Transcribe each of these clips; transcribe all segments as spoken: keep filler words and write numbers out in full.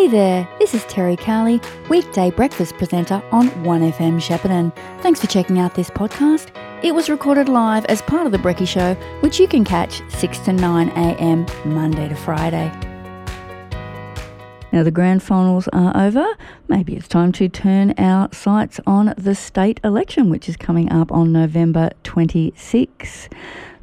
Hey there, this is Terry Carley, weekday breakfast presenter on one F M Shepparton. Thanks for checking out this podcast. It was recorded live as part of The Brekkie Show, which you can catch six to nine a m Monday to Friday. Now the grand finals are over. Maybe it's time to turn our sights on the state election, which is coming up on November twenty-sixth.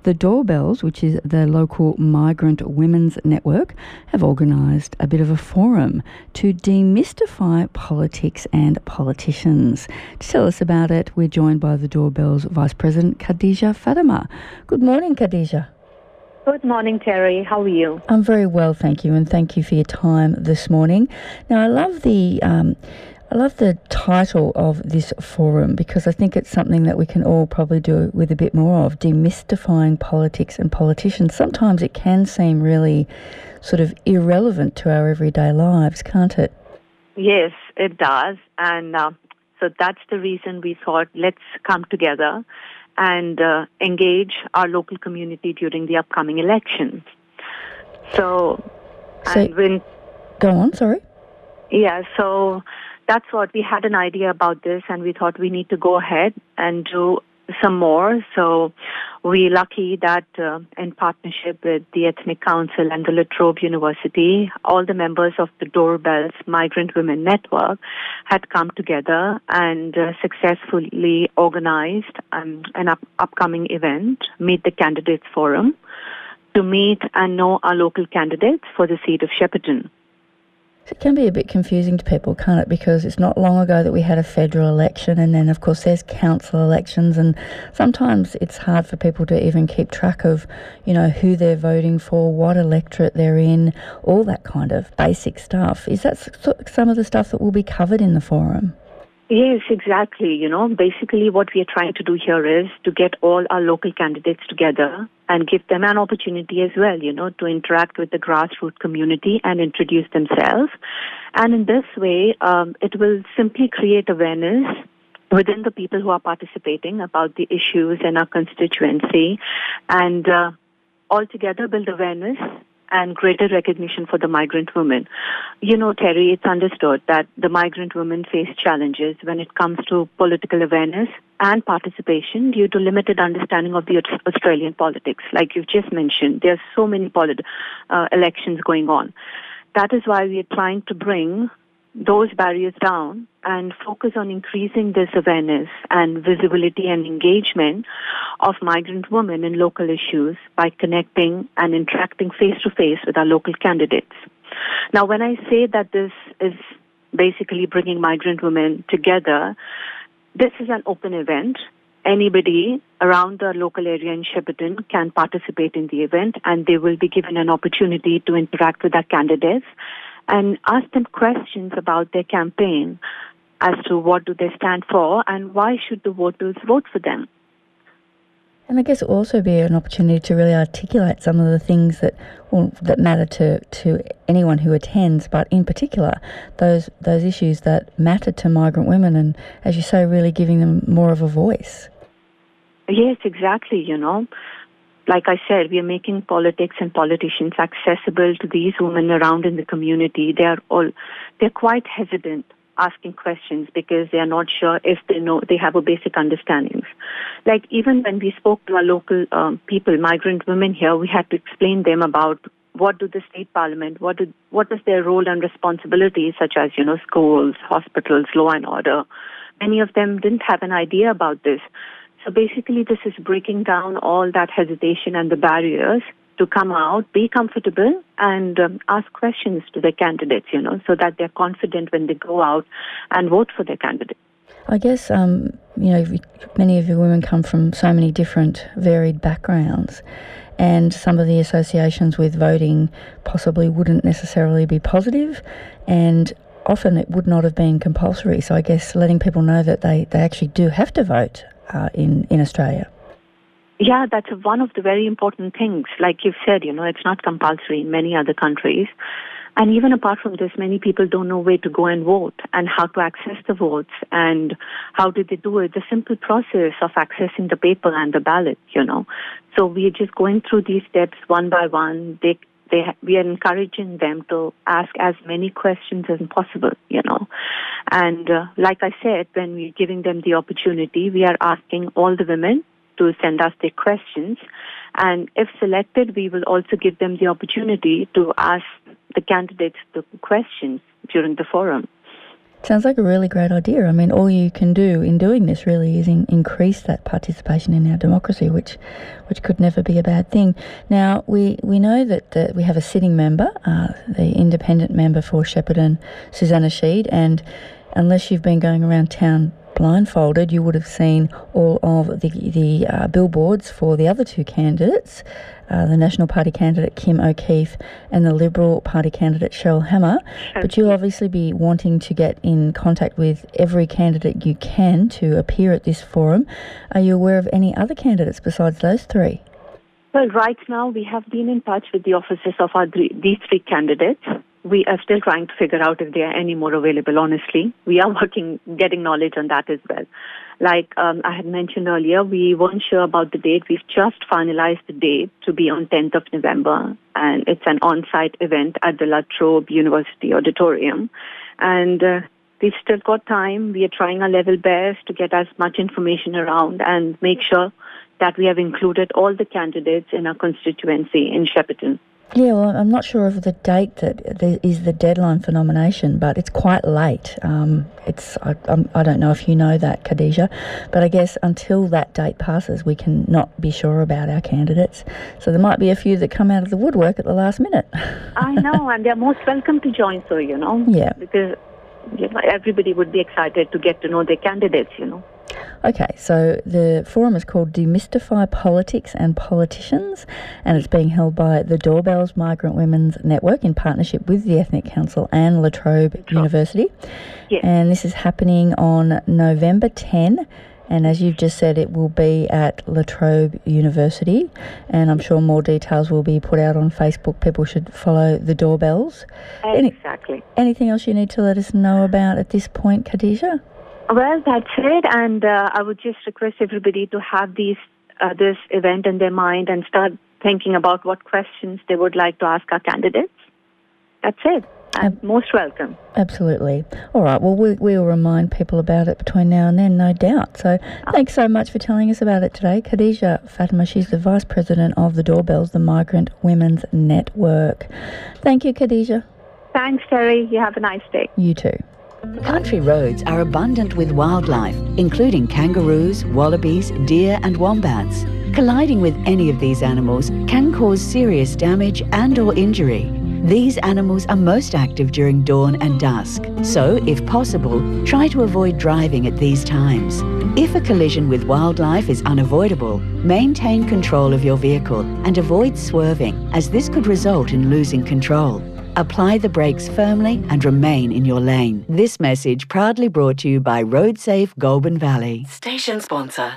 The Doorbells, which is the local migrant women's network, have organised a bit of a forum to demystify politics and politicians. To tell us about it, we're joined by the Doorbells Vice President Khadija Fatima. Good morning, Khadija. Good morning, Terry. How are you? I'm very well, thank you, and thank you for your time this morning. Now, I love the... Um, I love the title of this forum because I think it's something that we can all probably do with a bit more of, demystifying politics and politicians. Sometimes it can seem really sort of irrelevant to our everyday lives, can't it? Yes, it does. And uh, so that's the reason we thought let's come together and uh, engage our local community during the upcoming elections. So, so and when... Go on, sorry. Yeah, so... That's what, we had an idea about this and we thought we need to go ahead and do some more. So we're lucky that uh, in partnership with the Ethnic Council and the La Trobe University, all the members of the Doorbells Migrant Women Network had come together and uh, successfully organized um, an up- upcoming event, Meet the Candidates Forum, to meet and know our local candidates for the seat of Shepparton. It can be a bit confusing to people, can't it? Because it's not long ago that we had a federal election and then, of course, there's council elections and sometimes it's hard for people to even keep track of, you know, who they're voting for, what electorate they're in, all that kind of basic stuff. Is that some of the stuff that will be covered in the forum? Yes, exactly. You know, basically what we are trying to do here is to get all our local candidates together and give them an opportunity as well, you know, to interact with the grassroots community and introduce themselves. And in this way, um, it will simply create awareness within the people who are participating about the issues in our constituency and uh, altogether build awareness and greater recognition for the migrant women. You know, Terry, it's understood that the migrant women face challenges when it comes to political awareness and participation due to limited understanding of the Australian politics. Like you've just mentioned, there's so many polit- uh, elections going on. That is why we are trying to bring those barriers down and focus on increasing this awareness and visibility and engagement of migrant women in local issues by connecting and interacting face-to-face with our local candidates. Now, when I say that this is basically bringing migrant women together, this is an open event. Anybody around the local area in Shepparton can participate in the event and they will be given an opportunity to interact with our candidates and ask them questions about their campaign as to what do they stand for and why should the voters vote for them. And I guess it will also be an opportunity to really articulate some of the things that well, that matter to, to anyone who attends, but in particular those those issues that matter to migrant women and, as you say, really giving them more of a voice. Yes, exactly, you know. Like I said, we are making politics and politicians accessible to these women around in the community. They are all, they're quite hesitant asking questions because they are not sure if they know, they have a basic understanding. Like even when we spoke to our local um, people, migrant women here, we had to explain them about what do the state parliament, what do, what is their role and responsibilities, such as, you know, schools, hospitals, law and order. Many of them didn't have an idea about this. So basically, this is breaking down all that hesitation and the barriers to come out, be comfortable, and um, ask questions to their candidates, you know, so that they're confident when they go out and vote for their candidate. I guess, um, you know, many of your women come from so many different varied backgrounds, and some of the associations with voting possibly wouldn't necessarily be positive, and often it would not have been compulsory. So I guess letting people know that they, they actually do have to vote Uh, in, in Australia. Yeah, that's one of the very important things. Like you've said, you know, it's not compulsory in many other countries. And even apart from this, many people don't know where to go and vote and how to access the votes and how do they do it. The simple process of accessing the paper and the ballot, you know. So we're just going through these steps one by one. They They ha- we are encouraging them to ask as many questions as possible, you know. And uh, like I said, when we're giving them the opportunity, we are asking all the women to send us their questions. And if selected, we will also give them the opportunity to ask the candidates the questions during the forum. Sounds like a really great idea. I mean, all you can do in doing this really is in, increase that participation in our democracy, which which could never be a bad thing. Now, we, we know that uh, we have a sitting member, uh, the independent member for Shepparton, Susanna Sheed, and unless you've been going around town blindfolded, you would have seen all of the, the uh, billboards for the other two candidates, uh, the National Party candidate Kim O'Keefe and the Liberal Party candidate Cheryl Hammer. Okay. But you'll obviously be wanting to get in contact with every candidate you can to appear at this forum. Are you aware of any other candidates besides those three? Well, right now we have been in touch with the offices of our three, these three candidates. We are still trying to figure out if there are any more available, honestly. We are working, getting knowledge on that as well. Like um, I had mentioned earlier, we weren't sure about the date. We've just finalized the date to be on tenth of November, and it's an on-site event at the La Trobe University Auditorium. And uh, we've still got time. We are trying our level best to get as much information around and make sure that we have included all the candidates in our constituency in Shepparton. Yeah, well, I'm not sure of the date that is the deadline for nomination, but it's quite late. Um, it's I, I don't know if you know that, Khadija, but I guess until that date passes, we can not be sure about our candidates. So there might be a few that come out of the woodwork at the last minute. I know, and they're most welcome to join, so, you know. Yeah. Because you know, everybody would be excited to get to know their candidates, you know. Okay, so the forum is called Demystify Politics and Politicians, and it's being held by the Doorbells Migrant Women's Network in partnership with the Ethnic Council and La Trobe University. Yes. And this is happening on November tenth, and as you've just said, it will be at La Trobe University, and I'm sure more details will be put out on Facebook. People should follow the Doorbells. Exactly. Any, anything else you need to let us know about at this point, Khadija? Well, that's it, and uh, I would just request everybody to have these uh, this event in their mind and start thinking about what questions they would like to ask our candidates. That's it. And um, most welcome. Absolutely. All right, well, we, we will remind people about it between now and then, no doubt. So oh. Thanks so much for telling us about it today. Khadija Fatima, she's the Vice President of the Doorbells, the Migrant Women's Network. Thank you, Khadija. Thanks, Terry. You have a nice day. You too. Country roads are abundant with wildlife, including kangaroos, wallabies, deer and wombats. Colliding with any of these animals can cause serious damage and or injury. These animals are most active during dawn and dusk, so if possible, try to avoid driving at these times. If a collision with wildlife is unavoidable, maintain control of your vehicle and avoid swerving, as this could result in losing control. Apply the brakes firmly and remain in your lane. This message proudly brought to you by RoadSafe Golden Valley. Station sponsor.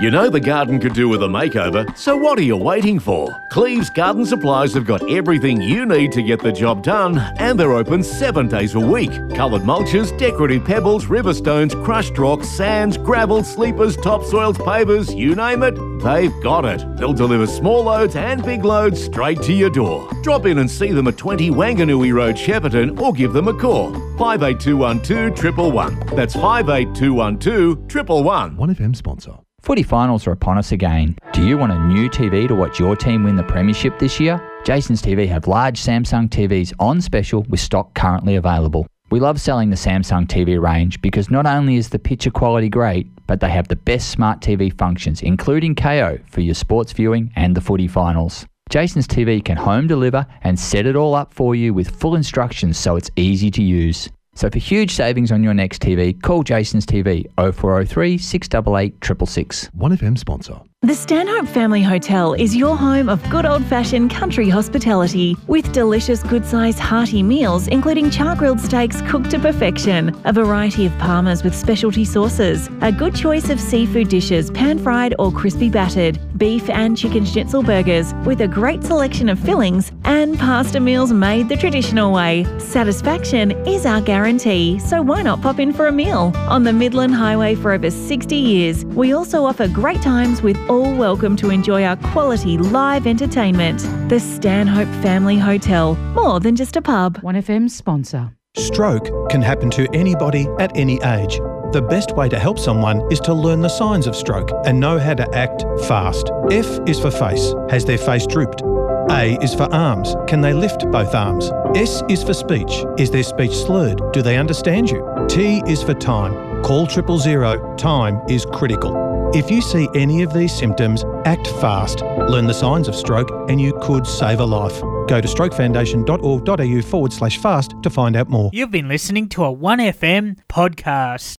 You know the garden could do with a makeover, so what are you waiting for? Cleves Garden Supplies have got everything you need to get the job done, and they're open seven days a week. Coloured mulches, decorative pebbles, river stones, crushed rocks, sands, gravel, sleepers, topsoils, pavers, you name it, they've got it. They'll deliver small loads and big loads straight to your door. Drop in and see them at twenty Wanganui Road, Shepparton, or give them a call. five eight two one two one one one. That's five eight two one two one one one. one F M sponsor. Footy finals are upon us again. Do you want a new T V to watch your team win the premiership this year? Jason's T V have large Samsung T Vs on special with stock currently available. We love selling the Samsung T V range because not only is the picture quality great, but they have the best smart T V functions, including K O for your sports viewing and the footy finals. Jason's T V can home deliver and set it all up for you with full instructions, so it's easy to use. So for huge savings on your next T V, call Jason's T V oh four oh three six eight eight six six six. one F M sponsor. The Stanhope Family Hotel is your home of good old-fashioned country hospitality with delicious good-sized hearty meals, including char-grilled steaks cooked to perfection, a variety of parmas with specialty sauces, a good choice of seafood dishes pan-fried or crispy battered, beef and chicken schnitzel burgers with a great selection of fillings, and pasta meals made the traditional way. Satisfaction is our guarantee, so why not pop in for a meal? On the Midland Highway for over sixty years, we also offer great times with all all welcome to enjoy our quality live entertainment. The Stanhope Family Hotel, more than just a pub. one F M's sponsor. Stroke can happen to anybody at any age. The best way to help someone is to learn the signs of stroke and know how to act fast. F is for face. Has their face drooped? A is for arms. Can they lift both arms? S is for speech. Is their speech slurred? Do they understand you? T is for time. Call triple zero. Time is critical. If you see any of these symptoms, act fast. Learn the signs of stroke and you could save a life. Go to stroke foundation dot org dot a u forward slash fast to find out more. You've been listening to a one F M podcast.